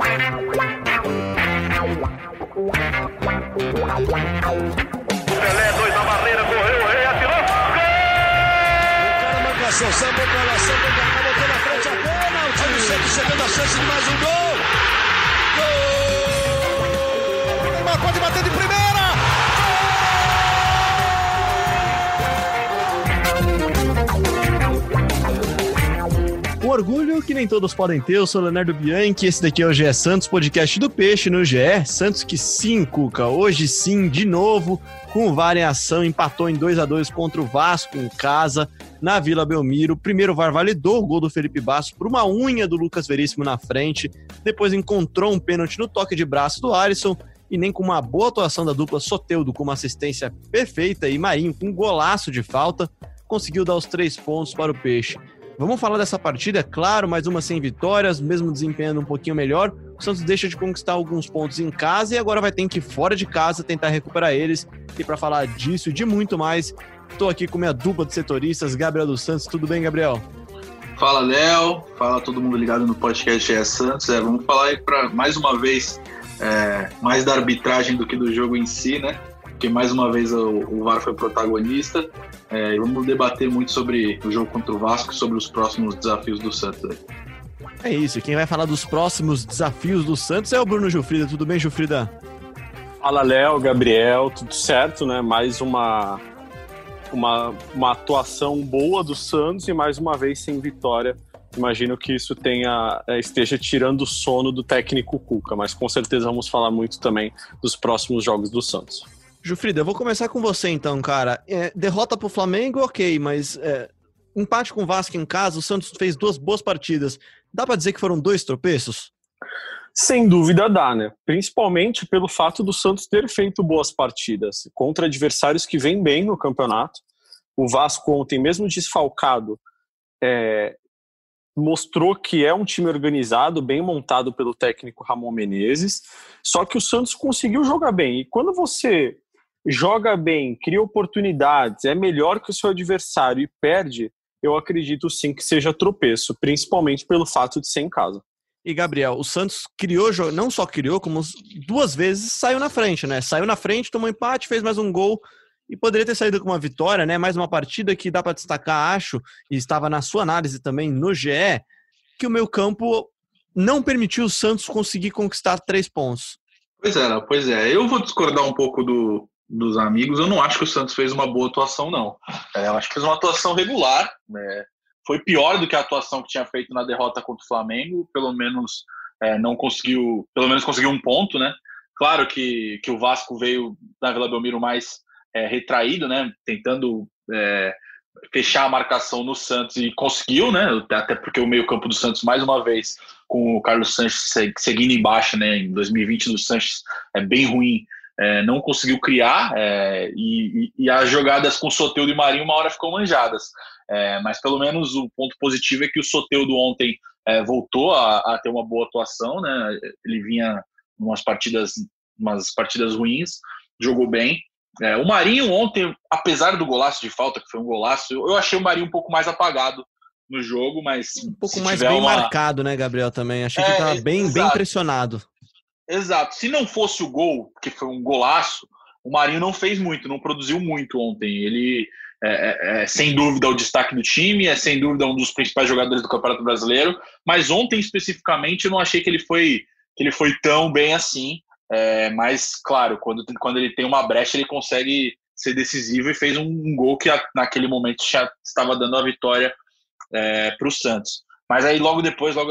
Pelé, dois na barreira, correu, o rei atirou, gol! O cara manda a solução, botou na frente a bola, o time sempre chegando a chance de mais um gol! Gol! O Neymar pode bater de primeira! Orgulho que nem todos podem ter. Eu sou Leonardo Bianchi, esse daqui é o GE Santos, podcast do Peixe no GE Santos, que sim, Cuca, hoje sim, de novo, com VAR em ação, empatou em 2x2 contra o Vasco em casa, na Vila Belmiro. Primeiro o VAR validou o gol do Felipe Basso por uma unha do Lucas Veríssimo na frente, depois encontrou um pênalti no toque de braço do Alisson, e nem com uma boa atuação da dupla Soteldo, com uma assistência perfeita, e Marinho com um golaço de falta, conseguiu dar os 3 pontos para o Peixe. Vamos falar dessa partida, é claro, mais uma sem vitórias, mesmo desempenhando um pouquinho melhor. O Santos deixa de conquistar alguns pontos em casa e agora vai ter que ir fora de casa tentar recuperar eles. E para falar disso e de muito mais, estou aqui com minha dupla de setoristas, Gabriel dos Santos. Tudo bem, Gabriel? Fala, Léo. Fala todo mundo ligado no podcast GE Santos. Vamos falar aí para, mais uma vez, mais da arbitragem do que do jogo em si, né? Porque mais uma vez o VAR foi protagonista, e vamos debater muito sobre o jogo contra o Vasco, sobre os próximos desafios do Santos. É isso, quem vai falar dos próximos desafios do Santos é o Bruno Giufrida. Tudo bem, Giufrida? Fala, Léo, Gabriel, tudo certo, né? Mais uma atuação boa do Santos e mais uma vez sem vitória. Imagino que isso esteja tirando o sono do técnico Cuca, mas com certeza vamos falar muito também dos próximos jogos do Santos. Giufrida, eu vou começar com você então, cara. Derrota pro Flamengo, ok, mas empate com o Vasco em casa, o Santos fez 2 boas partidas. Dá pra dizer que foram 2 tropeços? Sem dúvida dá, né? Principalmente pelo fato do Santos ter feito boas partidas contra adversários que vêm bem no campeonato. O Vasco ontem, mesmo desfalcado, mostrou que é um time organizado, bem montado pelo técnico Ramon Menezes. Só que o Santos conseguiu jogar bem. E quando você joga bem, cria oportunidades, é melhor que o seu adversário e perde, eu acredito sim que seja tropeço, principalmente pelo fato de ser em casa. E Gabriel, o Santos criou, não só criou, como 2 vezes saiu na frente, né? Saiu na frente, tomou empate, fez mais um gol e poderia ter saído com uma vitória, né? Mais uma partida que dá para destacar, acho, e estava na sua análise também no GE, que o meio-campo não permitiu o Santos conseguir conquistar 3 pontos. Pois é. Eu vou discordar um pouco dos amigos. Eu não acho que o Santos fez uma boa atuação, não. Eu acho que fez uma atuação regular, né? Foi pior do que a atuação que tinha feito na derrota contra o Flamengo. Pelo menos não conseguiu, pelo menos conseguiu 1 ponto, né? Claro que o Vasco veio da Vila Belmiro mais retraído, né? Tentando fechar a marcação no Santos e conseguiu, né? Até porque o meio-campo do Santos, mais uma vez, com o Carlos Sánchez seguindo embaixo, né? Em 2020 do Sánchez é bem ruim. Não conseguiu criar e as jogadas com o Soteldo e Marinho uma hora ficam manjadas. Mas pelo menos o ponto positivo é que o Soteldo ontem voltou a ter uma boa atuação, né? Ele vinha umas partidas ruins, jogou bem. O Marinho ontem, apesar do golaço de falta, que foi um golaço, eu achei o Marinho um pouco mais apagado no jogo, mas... Um pouco mais bem marcado, né, Gabriel, também. Achei que ele estava bem pressionado. Exato. Se não fosse o gol, que foi um golaço, o Marinho não fez muito, não produziu muito ontem. Ele é sem dúvida o destaque do time, é sem dúvida um dos principais jogadores do Campeonato Brasileiro, mas ontem especificamente eu não achei que ele foi tão bem assim. Mas, claro, quando ele tem uma brecha, ele consegue ser decisivo e fez um gol que naquele momento já estava dando a vitória para o Santos. Mas aí logo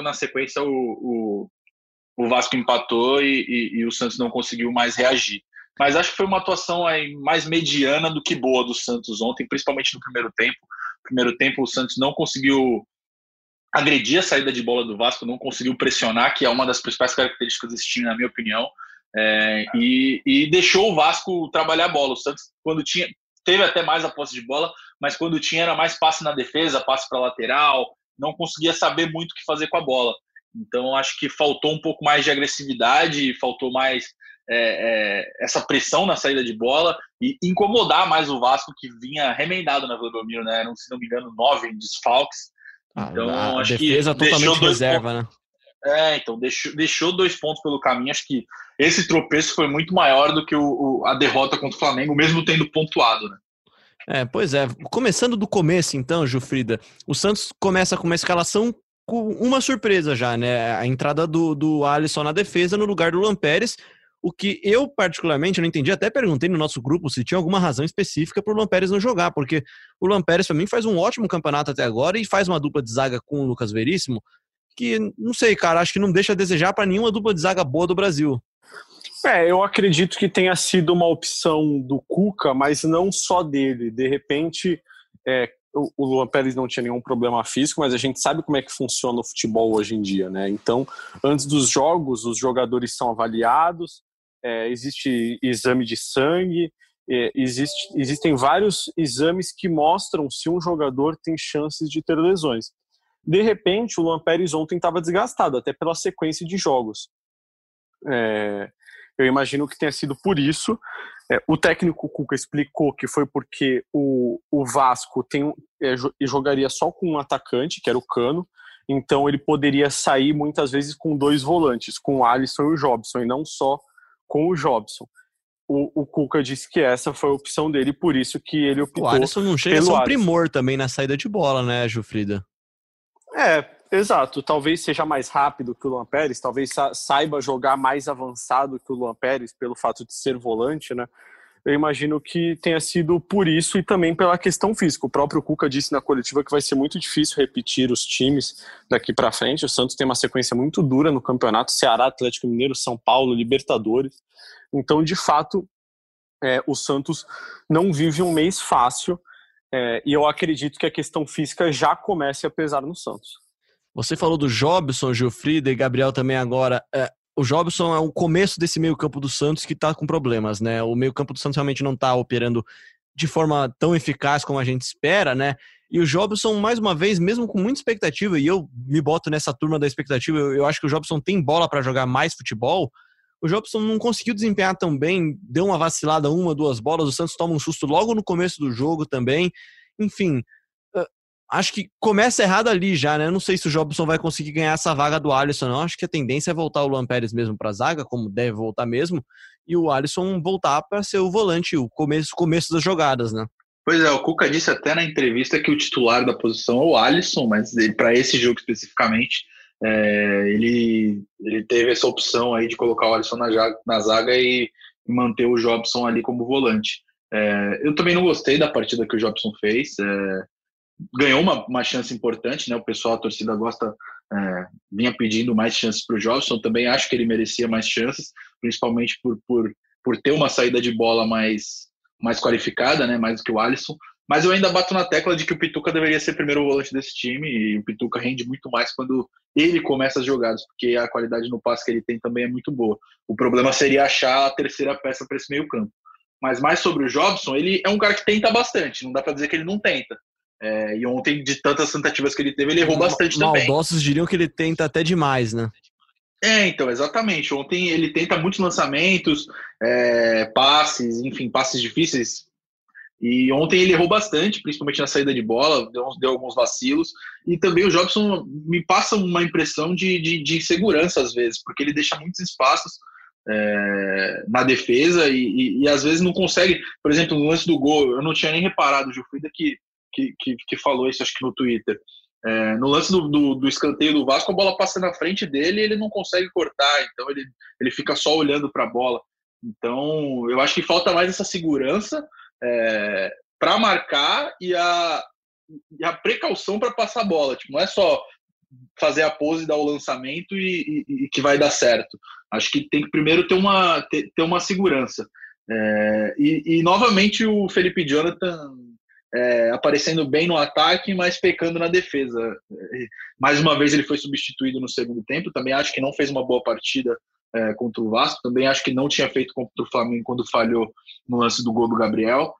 na sequência, o Vasco empatou e o Santos não conseguiu mais reagir. Mas acho que foi uma atuação aí mais mediana do que boa do Santos ontem, principalmente no primeiro tempo. No primeiro tempo, o Santos não conseguiu agredir a saída de bola do Vasco, não conseguiu pressionar, que é uma das principais características desse time, na minha opinião, e deixou o Vasco trabalhar a bola. O Santos, quando tinha, teve até mais a posse de bola, mas quando tinha era mais passe na defesa, passe para lateral, não conseguia saber muito o que fazer com a bola. Então acho que faltou um pouco mais de agressividade, faltou mais essa pressão na saída de bola e incomodar mais o Vasco, que vinha remendado na Vila Belmiro, né? Eram, se não me engano, 9 desfalques. Então acho que defesa totalmente reserva, né? É, então deixou 2 pontos pelo caminho. Acho que esse tropeço foi muito maior do que a derrota contra o Flamengo, mesmo tendo pontuado, né? É, pois é. Começando do começo, então, Giufrida, o Santos começa com uma escalação com uma surpresa já, né? A entrada do Alisson na defesa no lugar do Luan Pérez, o que eu particularmente não entendi. Até perguntei no nosso grupo se tinha alguma razão específica para o Luan Pérez não jogar, porque o Luan Pérez, para mim, faz um ótimo campeonato até agora e faz uma dupla de zaga com o Lucas Veríssimo, que, não sei, cara, acho que não deixa a desejar para nenhuma dupla de zaga boa do Brasil. É, eu acredito que tenha sido uma opção do Cuca, mas não só dele. De repente, o Luan Pérez não tinha nenhum problema físico, mas a gente sabe como é que funciona o futebol hoje em dia, né? Então, antes dos jogos, os jogadores são avaliados, existe exame de sangue, existem vários exames que mostram se um jogador tem chances de ter lesões. De repente, o Luan Pérez ontem estava desgastado, até pela sequência de jogos. Eu imagino que tenha sido por isso. O técnico Cuca explicou que foi porque o Vasco jogaria só com um atacante, que era o Cano, então ele poderia sair muitas vezes com 2 volantes, com o Alisson e o Jobson, e não só com o Jobson. O Cuca disse que essa foi a opção dele, por isso que ele optou pelo Alisson. O Alisson não chega a ser um primor também na saída de bola, né, Giufrida? Exato, talvez seja mais rápido que o Luan Pérez, talvez saiba jogar mais avançado que o Luan Pérez pelo fato de ser volante, né? Eu imagino que tenha sido por isso e também pela questão física. O próprio Cuca disse na coletiva que vai ser muito difícil repetir os times daqui para frente. O Santos tem uma sequência muito dura no campeonato: Ceará, Atlético Mineiro, São Paulo, Libertadores. Então, de fato, o Santos não vive um mês fácil, e eu acredito que a questão física já comece a pesar no Santos. Você falou do Jobson, Giufrida, e Gabriel também agora. O Jobson é o começo desse meio-campo do Santos que está com problemas, né? O meio-campo do Santos realmente não está operando de forma tão eficaz como a gente espera, né? E o Jobson, mais uma vez, mesmo com muita expectativa, e eu me boto nessa turma da expectativa, eu acho que o Jobson tem bola para jogar mais futebol. O Jobson não conseguiu desempenhar tão bem, deu uma vacilada, 1, 2 bolas, o Santos toma um susto logo no começo do jogo também. Enfim, acho que começa errado ali já, né? Eu não sei se o Jobson vai conseguir ganhar essa vaga do Alisson, não. Acho que a tendência é voltar o Luan Pérez mesmo para a zaga, como deve voltar mesmo, e o Alisson voltar para ser o volante, o começo das jogadas, né? Pois é, o Cuca disse até na entrevista que o titular da posição é o Alisson, mas para esse jogo especificamente, ele teve essa opção aí de colocar o Alisson na zaga e manter o Jobson ali como volante. Eu também não gostei da partida que o Jobson fez. Ganhou uma chance importante, né? O pessoal, a torcida gosta, vinha pedindo mais chances para o Jobson. Também acho que ele merecia mais chances, principalmente por ter uma saída de bola mais qualificada, né? Mais do que o Alisson. Mas eu ainda bato na tecla de que o Pituca deveria ser primeiro volante desse time, e o Pituca rende muito mais quando ele começa as jogadas, porque a qualidade no passe que ele tem também é muito boa. O problema seria achar a terceira peça para esse meio campo. Mas mais sobre o Jobson, ele é um cara que tenta bastante, não dá para dizer que ele não tenta. E ontem, de tantas tentativas que ele teve, ele errou bastante também. Maldosos diriam que ele tenta até demais, né? Então, exatamente. Ontem ele tenta muitos lançamentos, passes, enfim, passes difíceis. E ontem ele errou bastante, principalmente na saída de bola, deu alguns vacilos. E também o Jobson me passa uma impressão de insegurança às vezes, porque ele deixa muitos espaços na defesa e às vezes não consegue. Por exemplo, no lance do gol, eu não tinha nem reparado, o Giufrida que falou isso, acho que no Twitter. No lance do escanteio do Vasco, a bola passa na frente dele e ele não consegue cortar, então ele fica só olhando para a bola. Então, eu acho que falta mais essa segurança para marcar e a precaução para passar a bola. Tipo, não é só fazer a pose, dar o lançamento e que vai dar certo. Acho que tem que primeiro ter uma segurança. E novamente o Felipe Jonathan aparecendo bem no ataque, mas pecando na defesa. Mais uma vez ele foi substituído no segundo tempo. Também acho que não fez uma boa partida contra o Vasco. Também acho que não tinha feito contra o Flamengo quando falhou no lance do gol do Gabriel.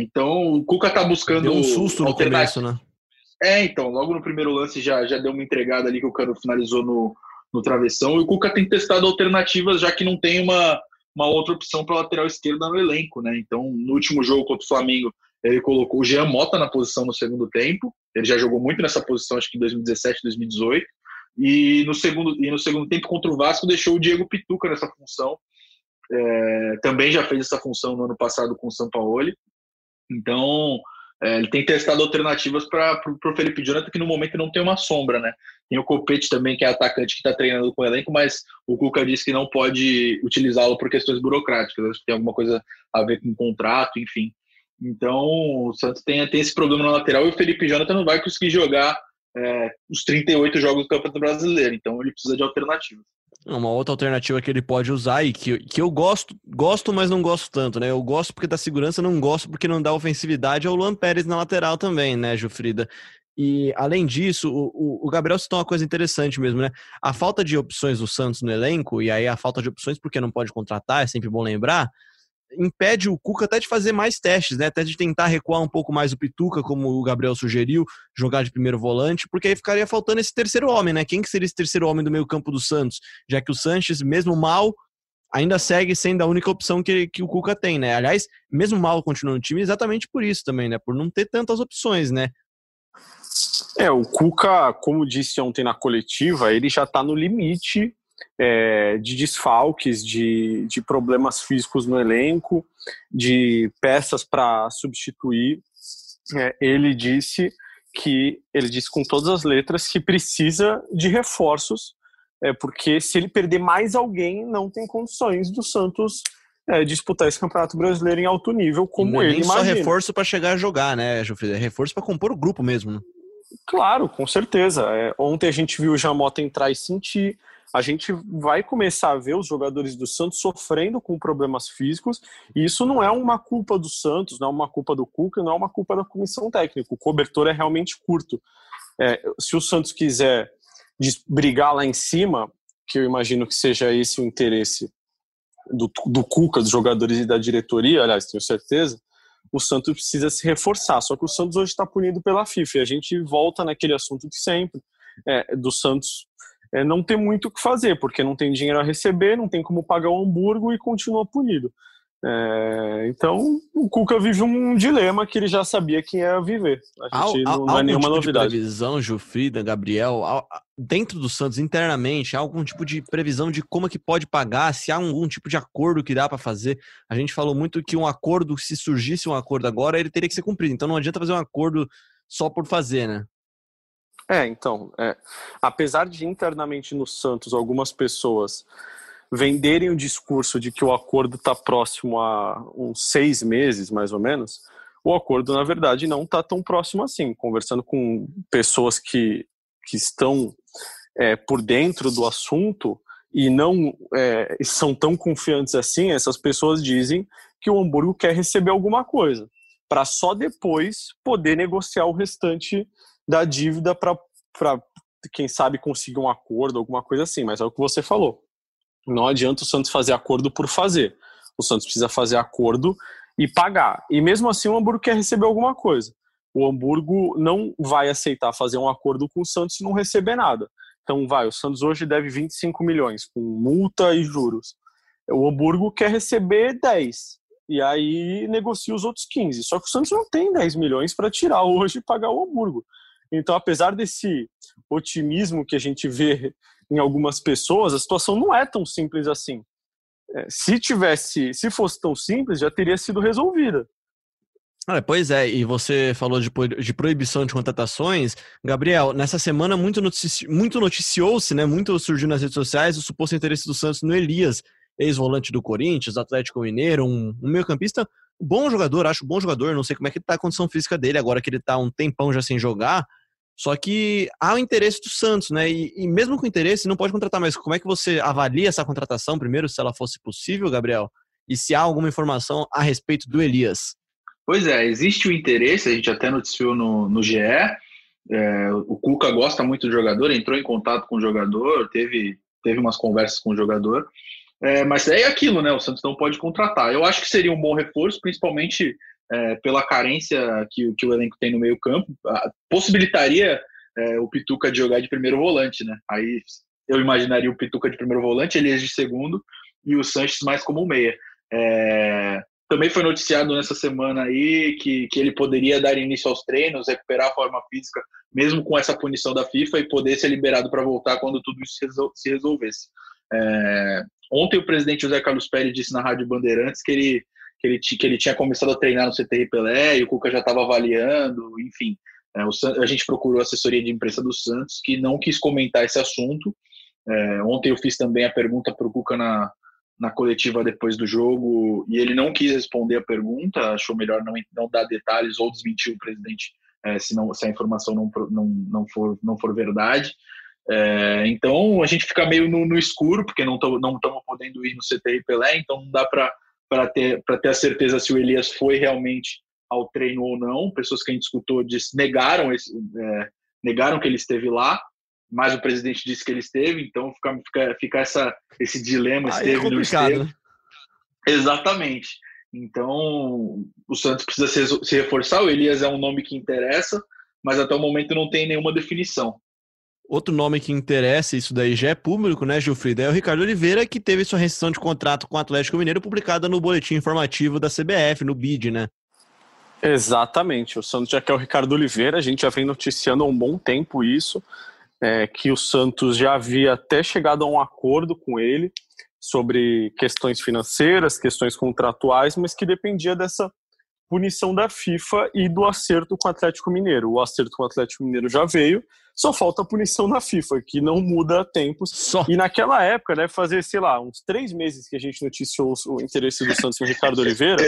Então o Cuca tá buscando. Deu um susto no começo, né? Então, logo no primeiro lance já deu uma entregada ali que o Cano finalizou no travessão. E o Cuca tem testado alternativas, já que não tem uma outra opção para lateral esquerda no elenco, né? Então, no último jogo contra o Flamengo, ele colocou o Jean Mota na posição no segundo tempo. Ele já jogou muito nessa posição, acho que em 2017, 2018. E no segundo tempo contra o Vasco deixou o Diego Pituca nessa função. Também já fez essa função no ano passado com o Sampaoli. Então, ele tem testado alternativas para o Felipe Jonathan, que no momento não tem uma sombra, né? Tem o Copete também, que é atacante, que está treinando com o elenco, mas o Cuca disse que não pode utilizá-lo por questões burocráticas. Acho que tem alguma coisa a ver com o contrato, enfim. Então, o Santos tem esse problema na lateral e o Felipe Jonathan não vai conseguir jogar os 38 jogos do Campeonato Brasileiro, então ele precisa de alternativas. Uma outra alternativa que ele pode usar e que eu gosto, mas não gosto tanto, né? Eu gosto porque dá segurança, não gosto porque não dá ofensividade ao Luan Pérez na lateral também, né, Giufrida? E, além disso, o Gabriel citou uma coisa interessante mesmo, né? A falta de opções do Santos no elenco, e aí a falta de opções porque não pode contratar, é sempre bom lembrar, impede o Cuca até de fazer mais testes, né? Até de tentar recuar um pouco mais o Pituca, como o Gabriel sugeriu, jogar de primeiro volante, porque aí ficaria faltando esse terceiro homem, né? Quem que seria esse terceiro homem do meio campo do Santos? Já que o Sanches, mesmo mal, ainda segue sendo a única opção que o Cuca tem, né? Aliás, mesmo mal continua no time exatamente por isso também, né? Por não ter tantas opções, né? O Cuca, como disse ontem na coletiva, ele já tá no limite... de desfalques, de problemas físicos no elenco, de peças para substituir. Ele disse com todas as letras que precisa de reforços, porque se ele perder mais alguém, não tem condições do Santos disputar esse Campeonato Brasileiro em alto nível, como não, ele imagina. Só reforço para chegar a jogar, né, Giufrida? É reforço para compor o grupo mesmo, né? Claro, com certeza. Ontem a gente viu o Jean Mota entrar e sentir. A gente vai começar a ver os jogadores do Santos sofrendo com problemas físicos, e isso não é uma culpa do Santos, não é uma culpa do Cuca, não é uma culpa da comissão técnica. O cobertor é realmente curto. Se o Santos quiser brigar lá em cima, que eu imagino que seja esse o interesse do Cuca, dos jogadores e da diretoria, aliás, tenho certeza, o Santos precisa se reforçar. Só que o Santos hoje está punido pela FIFA, e a gente volta naquele assunto de sempre, do Santos... não tem muito o que fazer, porque não tem dinheiro a receber, não tem como pagar o Hamburgo e continua punido. Então, o Cuca vive um dilema que ele já sabia que ia viver. Não é nenhuma novidade. De previsão, Giufrida, Gabriel, dentro do Santos, internamente, há algum tipo de previsão de como é que pode pagar, se há algum tipo de acordo que dá para fazer? A gente falou muito que um acordo, se surgisse um acordo agora, ele teria que ser cumprido. Então, não adianta fazer um acordo só por fazer, né? Apesar de internamente no Santos algumas pessoas venderem o discurso de que o acordo está próximo a uns 6 meses, mais ou menos, o acordo, na verdade, não está tão próximo assim. Conversando com pessoas que estão por dentro do assunto e não são tão confiantes assim, essas pessoas dizem que o Hamburgo quer receber alguma coisa, para só depois poder negociar o restante da dívida para quem sabe conseguir um acordo, alguma coisa assim. Mas é o que você falou. Não adianta o Santos fazer acordo por fazer. O Santos precisa fazer acordo e pagar. E mesmo assim o Hamburgo quer receber alguma coisa. O Hamburgo não vai aceitar fazer um acordo com o Santos e não receber nada. Então o Santos hoje deve 25 milhões com multa e juros. O Hamburgo quer receber 10. E aí negocia os outros 15. Só que o Santos não tem 10 milhões para tirar hoje e pagar o Hamburgo. Então, apesar desse otimismo que a gente vê em algumas pessoas, a situação não é tão simples assim. Se fosse tão simples, já teria sido resolvida. Pois é, e você falou de proibição de contratações. Gabriel, nessa semana muito noticiou-se, né? Muito surgiu nas redes sociais o suposto interesse do Santos no Elias, ex-volante do Corinthians, Atlético Mineiro, um meio-campista. Acho bom jogador, não sei como é que tá a condição física dele agora que ele tá um tempão já sem jogar, só que há o interesse do Santos, né, e mesmo com interesse não pode contratar mais. Como é que você avalia essa contratação primeiro, se ela fosse possível, Gabriel, e se há alguma informação a respeito do Elias? Pois é, existe o interesse, a gente até noticiou no GE, o Cuca gosta muito do jogador, entrou em contato com o jogador, teve umas conversas com o jogador. Mas é aquilo, né? O Santos não pode contratar. Eu acho que seria um bom reforço, principalmente pela carência que o elenco tem no meio campo. Possibilitaria o Pituca de jogar de primeiro volante, né? Aí eu imaginaria o Pituca de primeiro volante, Elias de segundo e o Sanches mais como meia. Também foi noticiado nessa semana aí que ele poderia dar início aos treinos, recuperar a forma física, mesmo com essa punição da FIFA, e poder ser liberado para voltar quando tudo isso se resolvesse. Ontem o presidente José Carlos Peres disse na Rádio Bandeirantes que ele tinha começado a treinar no CTR Pelé, e o Cuca já estava avaliando, enfim. A gente procurou a assessoria de imprensa do Santos, que não quis comentar esse assunto. Ontem eu fiz também a pergunta para o Cuca na coletiva depois do jogo, e ele não quis responder a pergunta, achou melhor não dar detalhes ou desmentir o presidente se a informação não for verdade. Então a gente fica meio no escuro, porque não estamos podendo ir no CTI Pelé, então não dá para ter a certeza se o Elias foi realmente ao treino ou não. Pessoas que a gente escutou negaram que ele esteve lá, mas o presidente disse que ele esteve, então fica esse dilema, esteve ou não esteve. Exatamente. Então, o Santos precisa se reforçar, o Elias é um nome que interessa, mas até o momento não tem nenhuma definição. Outro nome que interessa, isso daí já é público, né, Giufrida? É o Ricardo Oliveira, que teve sua rescisão de contrato com o Atlético Mineiro publicada no boletim informativo da CBF, no BID, né? Exatamente. O Santos já quer o Ricardo Oliveira, a gente já vem noticiando há um bom tempo isso. Que o Santos já havia até chegado a um acordo com ele sobre questões financeiras, questões contratuais, mas que dependia dessa punição da FIFA e do acerto com o Atlético Mineiro. O acerto com o Atlético Mineiro já veio, só falta a punição na FIFA, que não muda a tempos. Só. E naquela época, deve fazer, sei lá, uns 3 meses que a gente noticiou o interesse do Santos no Ricardo Oliveira.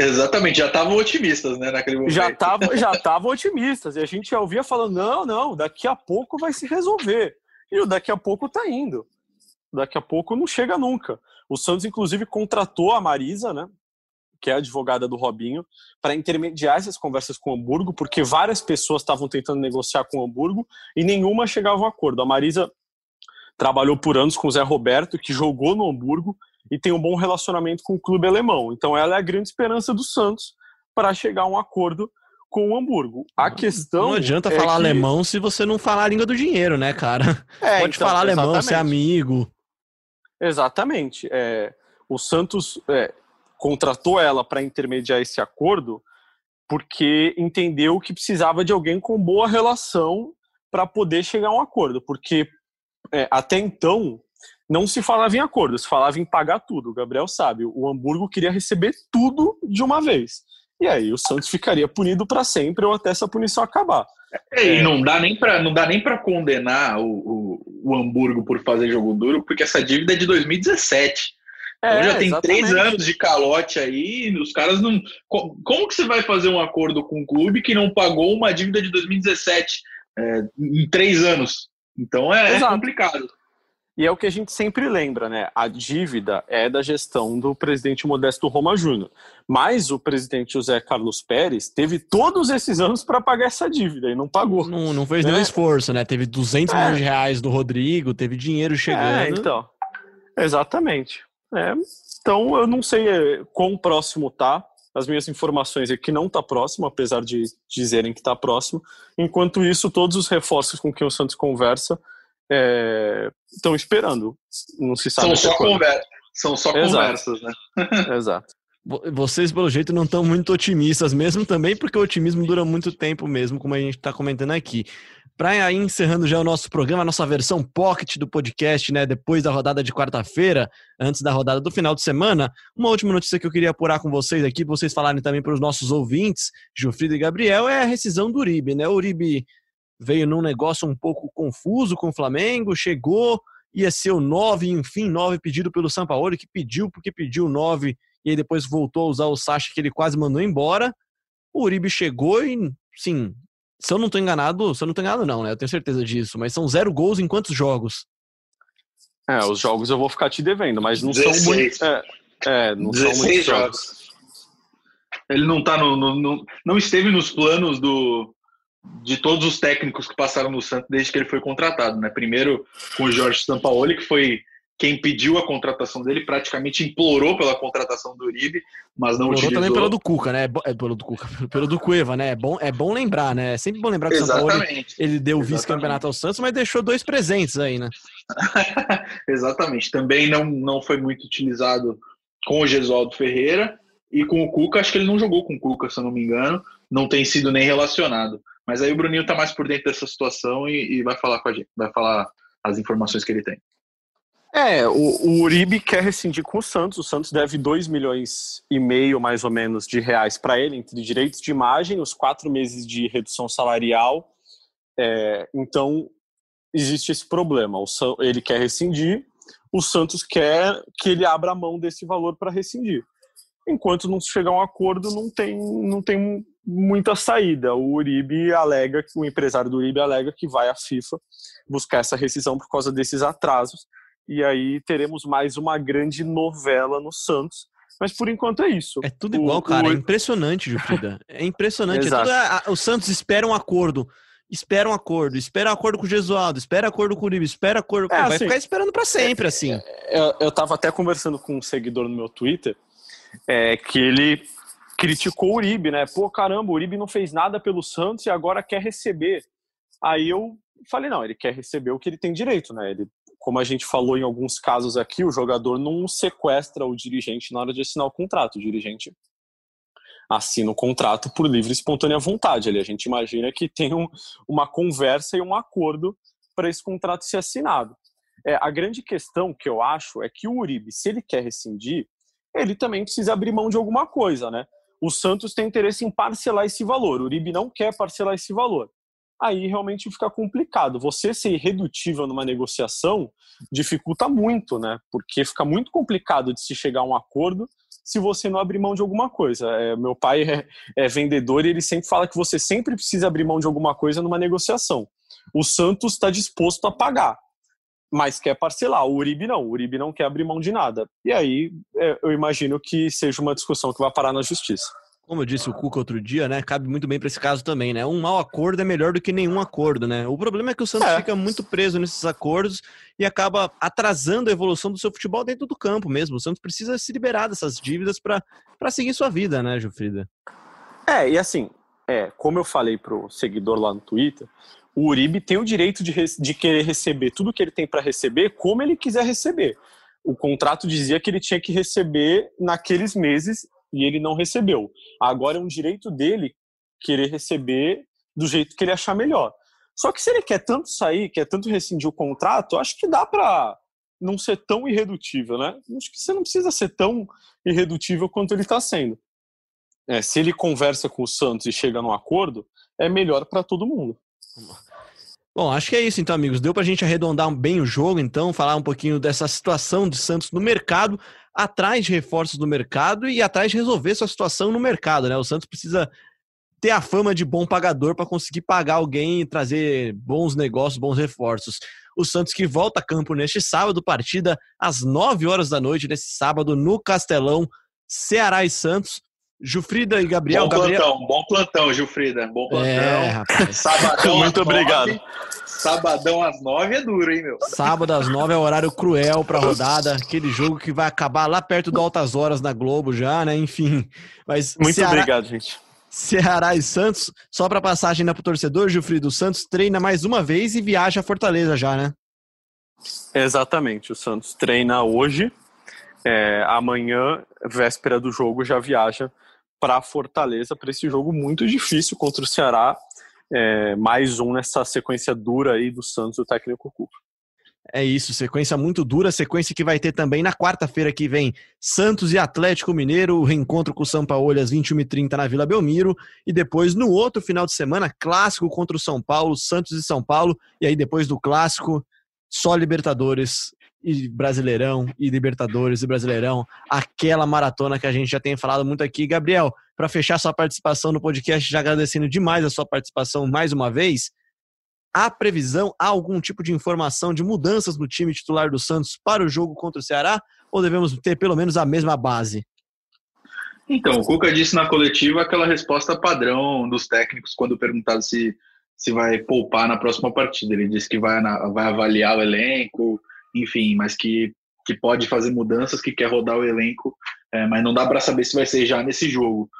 Exatamente, já estavam otimistas, né, naquele momento. Já estavam otimistas, e a gente já ouvia falando, não, daqui a pouco vai se resolver. E o daqui a pouco tá indo. Daqui a pouco não chega nunca. O Santos, inclusive, contratou a Marisa, né, que é a advogada do Robinho, para intermediar essas conversas com o Hamburgo, porque várias pessoas estavam tentando negociar com o Hamburgo e nenhuma chegava a um acordo. A Marisa trabalhou por anos com o Zé Roberto, que jogou no Hamburgo e tem um bom relacionamento com o clube alemão. Então ela é a grande esperança do Santos para chegar a um acordo com o Hamburgo. A questão... Não adianta falar alemão se você não falar a língua do dinheiro, né, cara? Pode então, falar alemão, exatamente. Ser amigo. Exatamente. O Santos... contratou ela para intermediar esse acordo porque entendeu que precisava de alguém com boa relação para poder chegar a um acordo, porque até então não se falava em acordo, se falava em pagar tudo. O Gabriel sabe, o Hamburgo queria receber tudo de uma vez. E aí o Santos ficaria punido para sempre ou até essa punição acabar. E não dá nem para condenar o Hamburgo por fazer jogo duro, porque essa dívida é de 2017. Então já tem exatamente. 3 anos de calote aí, os caras não... Como que você vai fazer um acordo com um clube que não pagou uma dívida de 2017 em 3 anos? Então é complicado. E é o que a gente sempre lembra, né? A dívida é da gestão do presidente Modesto Roma Júnior. Mas o presidente José Carlos Peres teve todos esses anos para pagar essa dívida e não pagou. Não fez nenhum esforço, né? Teve 200 milhões de reais do Rodrigo, teve dinheiro chegando. Então. Exatamente. Então eu não sei quão próximo tá. As minhas informações é que não tá próximo, apesar de dizerem que tá próximo. Enquanto isso, todos os reforços com quem o Santos conversa estão esperando. Não se sabe. São só conversas, né? Exato. Vocês, pelo jeito, não estão muito otimistas mesmo também, porque o otimismo dura muito tempo mesmo, como a gente está comentando aqui. Para ir encerrando já o nosso programa, a nossa versão pocket do podcast, né, depois da rodada de quarta-feira, antes da rodada do final de semana, uma última notícia que eu queria apurar com vocês aqui, para vocês falarem também para os nossos ouvintes, Giufrida e Gabriel, é a rescisão do Uribe, né? O Uribe veio num negócio um pouco confuso com o Flamengo, chegou, ia ser o 9, enfim, 9 pedido pelo Sampaoli, que pediu porque pediu 9, e aí depois voltou a usar o Sacha, que ele quase mandou embora. O Uribe chegou e, sim, se eu não tô enganado, né? Eu tenho certeza disso, mas são 0 gols em quantos jogos? Os jogos eu vou ficar te devendo, mas não 16. São muitos. Não 16 são muitos jogos. Ele não tá não esteve nos planos de todos os técnicos que passaram no Santos desde que ele foi contratado, né? Primeiro com o Jorge Sampaoli, que foi quem pediu a contratação dele, praticamente implorou pela contratação do Uribe, mas não utilizou. Também pelo do Cuca, né? Pelo do Cueva, né? É bom lembrar, né? É sempre bom lembrar que o Sampaoli, ele deu o vice-campeonato ao Santos, mas deixou 2 presentes aí, né? Exatamente. Também não foi muito utilizado com o Gesualdo Ferreira, E com o Cuca, acho que ele não jogou com o Cuca, se eu não me engano. Não tem sido nem relacionado. Mas aí o Bruninho tá mais por dentro dessa situação e vai falar com a gente. Vai falar as informações que ele tem. É, o Uribe quer rescindir com o Santos. O Santos deve 2 milhões e meio, mais ou menos, de reais para ele, entre direitos de imagem, os 4 meses de redução salarial. É, então, existe esse problema. Ele quer rescindir, o Santos quer que ele abra mão desse valor para rescindir. Enquanto não chegar um acordo, não tem muita saída. O Uribe alega, o empresário do Uribe alega que vai à FIFA buscar essa rescisão por causa desses atrasos. E aí teremos mais uma grande novela no Santos. Mas por enquanto é isso. É tudo igual, cara. É impressionante, Giufrida. É impressionante. O Santos espera um acordo. Espera um acordo com o Gesualdo, espera acordo com o Uribe, espera acordo com... É, vai ficar esperando pra sempre, assim. Eu tava até conversando com um seguidor no meu Twitter, que ele criticou o Uribe, né? Pô, caramba, o Uribe não fez nada pelo Santos e agora quer receber. Aí eu falei, não, ele quer receber o que ele tem direito, né? Ele, como a gente falou em alguns casos aqui, o jogador não sequestra o dirigente na hora de assinar o contrato. O dirigente assina o contrato por livre e espontânea vontade. A gente imagina que tem uma conversa e um acordo para esse contrato ser assinado. A grande questão que eu acho é que o Uribe, se ele quer rescindir, ele também precisa abrir mão de alguma coisa, né? O Santos tem interesse em parcelar esse valor. O Uribe não quer parcelar esse valor. Aí realmente fica complicado. Você ser irredutível numa negociação dificulta muito, né? Porque fica muito complicado de se chegar a um acordo se você não abrir mão de alguma coisa. Meu pai é vendedor e ele sempre fala que você sempre precisa abrir mão de alguma coisa numa negociação. O Santos está disposto a pagar, mas quer parcelar. O Uribe não quer abrir mão de nada. E aí eu imagino que seja uma discussão que vai parar na justiça. Como eu disse o Cuca outro dia, né? Cabe muito bem para esse caso também, né? Um mau acordo é melhor do que nenhum acordo, né? O problema é que o Santos fica muito preso nesses acordos e acaba atrasando a evolução do seu futebol dentro do campo mesmo. O Santos precisa se liberar dessas dívidas para seguir sua vida, né, Giufrida? E assim, como eu falei pro seguidor lá no Twitter, o Uribe tem o direito de querer receber tudo que ele tem para receber como ele quiser receber. O contrato dizia que ele tinha que receber naqueles meses e ele não recebeu. Agora é um direito dele querer receber do jeito que ele achar melhor. Só que se ele quer tanto sair, quer tanto rescindir o contrato, acho que dá para não ser tão irredutível, né? Acho que você não precisa ser tão irredutível quanto ele está sendo. Se ele conversa com o Santos e chega num acordo, é melhor para todo mundo. Bom, acho que é isso então, amigos. Deu pra gente arredondar bem o jogo, então, falar um pouquinho dessa situação do Santos no mercado, atrás de reforços no mercado e atrás de resolver sua situação no mercado, né? O Santos precisa ter a fama de bom pagador para conseguir pagar alguém e trazer bons negócios, bons reforços. O Santos que volta a campo neste sábado, partida às 9 horas da noite, nesse sábado, no Castelão, Ceará e Santos. Giufrida e Gabriel. Bom plantão, Giufrida. Bom plantão. Rapaz. Sabadão. Muito obrigado. Sabadão às 9 é duro, hein, meu? Sábado às 9 é horário cruel pra rodada. Aquele jogo que vai acabar lá perto do Altas Horas na Globo já, né? Enfim. Mas muito obrigado, gente. Ceará e Santos, só pra passagem ainda pro torcedor, Giufrida, o Santos treina mais uma vez e viaja a Fortaleza já, né? Exatamente. O Santos treina hoje. Amanhã, véspera do jogo, já viaja para Fortaleza para esse jogo muito difícil contra o Ceará. Mais um nessa sequência dura aí do Santos, do técnico Cuca. É isso, sequência muito dura, sequência que vai ter também na quarta-feira que vem Santos e Atlético Mineiro, o reencontro com o Sampaoli às 21h30 na Vila Belmiro, e depois no outro final de semana, clássico contra o São Paulo, Santos e São Paulo, e aí depois do clássico, só Libertadores e Brasileirão, e Libertadores e Brasileirão, aquela maratona que a gente já tem falado muito aqui. Gabriel, para fechar sua participação no podcast, já agradecendo demais a sua participação mais uma vez, há previsão, há algum tipo de informação de mudanças no time titular do Santos para o jogo contra o Ceará, ou devemos ter pelo menos a mesma base? Então, o Cuca disse na coletiva aquela resposta padrão dos técnicos quando perguntado se vai poupar na próxima partida. Ele disse que vai avaliar o elenco, enfim, mas que pode fazer mudanças, que quer rodar o elenco, mas não dá para saber se vai ser já nesse jogo.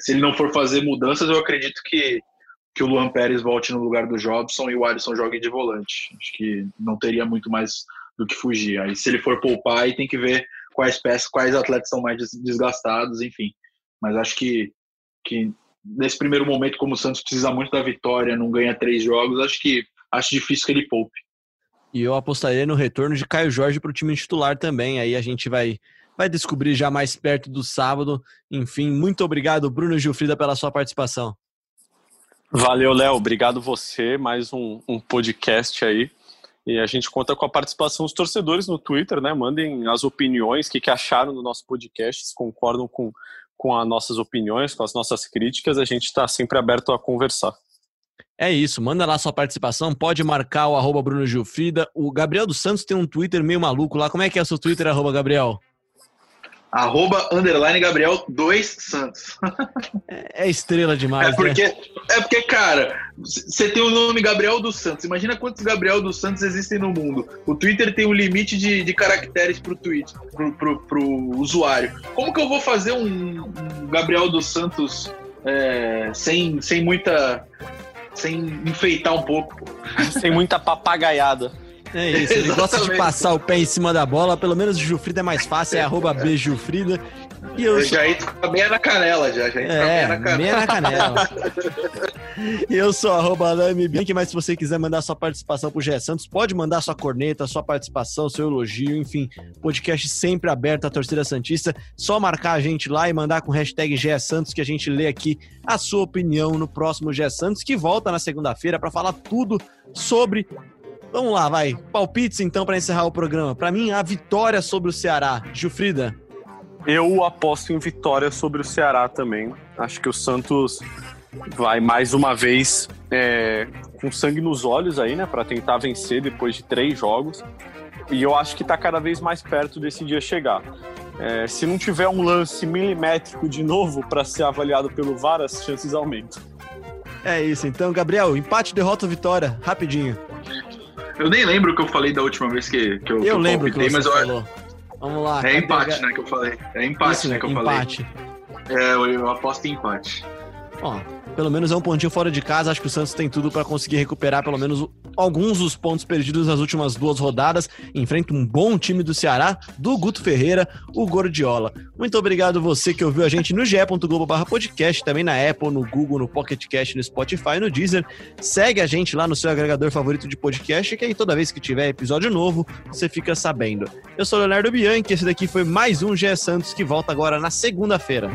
Se ele não for fazer mudanças, eu acredito que o Luan Pérez volte no lugar do Jobson e o Alisson jogue de volante. Acho que não teria muito mais do que fugir. Aí se ele for poupar, aí tem que ver quais peças, quais atletas são mais desgastados, enfim. Mas acho que nesse primeiro momento, como o Santos precisa muito da vitória, não ganha 3 jogos, acho difícil que ele poupe. E eu apostaria no retorno de Caio Jorge para o time titular também. Aí a gente vai descobrir já mais perto do sábado. Enfim, muito obrigado, Bruno Giufrida, pela sua participação. Valeu, Léo. Obrigado você. Mais um podcast aí. E a gente conta com a participação dos torcedores no Twitter, né? Mandem as opiniões, o que acharam do nosso podcast, se concordam com as nossas opiniões, com as nossas críticas. A gente está sempre aberto a conversar. É isso, manda lá sua participação, pode marcar o @BrunoGiufrida. O Gabriel dos Santos tem um Twitter meio maluco lá. Como é que é o seu Twitter, @Gabriel? @Gabriel2Santos. É estrela demais, é porque, cara, você tem o nome Gabriel dos Santos. Imagina quantos Gabriel dos Santos existem no mundo. O Twitter tem um limite de caracteres pro usuário. Como que eu vou fazer um Gabriel dos Santos sem muita... sem enfeitar um pouco. Sem muita papagaiada. É isso, ele gosta de passar o pé em cima da bola. Pelo menos o Giufrida é mais fácil, é @bgiufrida. E eu já entro com a meia na canela, meia na canela. Eu sou @LameBianchi, mas se você quiser mandar sua participação pro GE Santos, pode mandar sua corneta, sua participação, seu elogio, enfim, podcast sempre aberto à torcida santista. Só marcar a gente lá e mandar com hashtag GE Santos, que a gente lê aqui a sua opinião no próximo GE Santos, que volta na segunda-feira para falar tudo sobre... Vamos lá, vai. Palpites, então, para encerrar o programa. Para mim, a vitória sobre o Ceará. Giufrida? Eu aposto em vitória sobre o Ceará também. Acho que o Santos vai, mais uma vez, com sangue nos olhos aí, né? Para tentar vencer depois de 3 jogos. E eu acho que está cada vez mais perto desse dia chegar. Se não tiver um lance milimétrico de novo para ser avaliado pelo VAR, as chances aumentam. É isso. Então, Gabriel, empate, derrota ou vitória? Rapidinho. Eu nem lembro o que eu falei da última vez que eu lembro palpitei, que você falou. Vamos lá. É empate, né, que eu falei. É empate, isso, né, que eu empate. Falei. É, eu aposto em empate. Ó, pelo menos é um pontinho fora de casa. Acho que o Santos tem tudo para conseguir recuperar pelo menos alguns dos pontos perdidos nas últimas 2 rodadas. Enfrenta um bom time do Ceará, do Guto Ferreira, o Gordiola. Muito obrigado você que ouviu a gente no ge.globo/podcast, também na Apple, no Google, no Pocket Cast, no Spotify, no Deezer. Segue a gente lá no seu agregador favorito de podcast, que aí toda vez que tiver episódio novo, você fica sabendo. Eu sou Leonardo Bianchi, esse daqui foi mais um GE Santos, que volta agora na segunda-feira.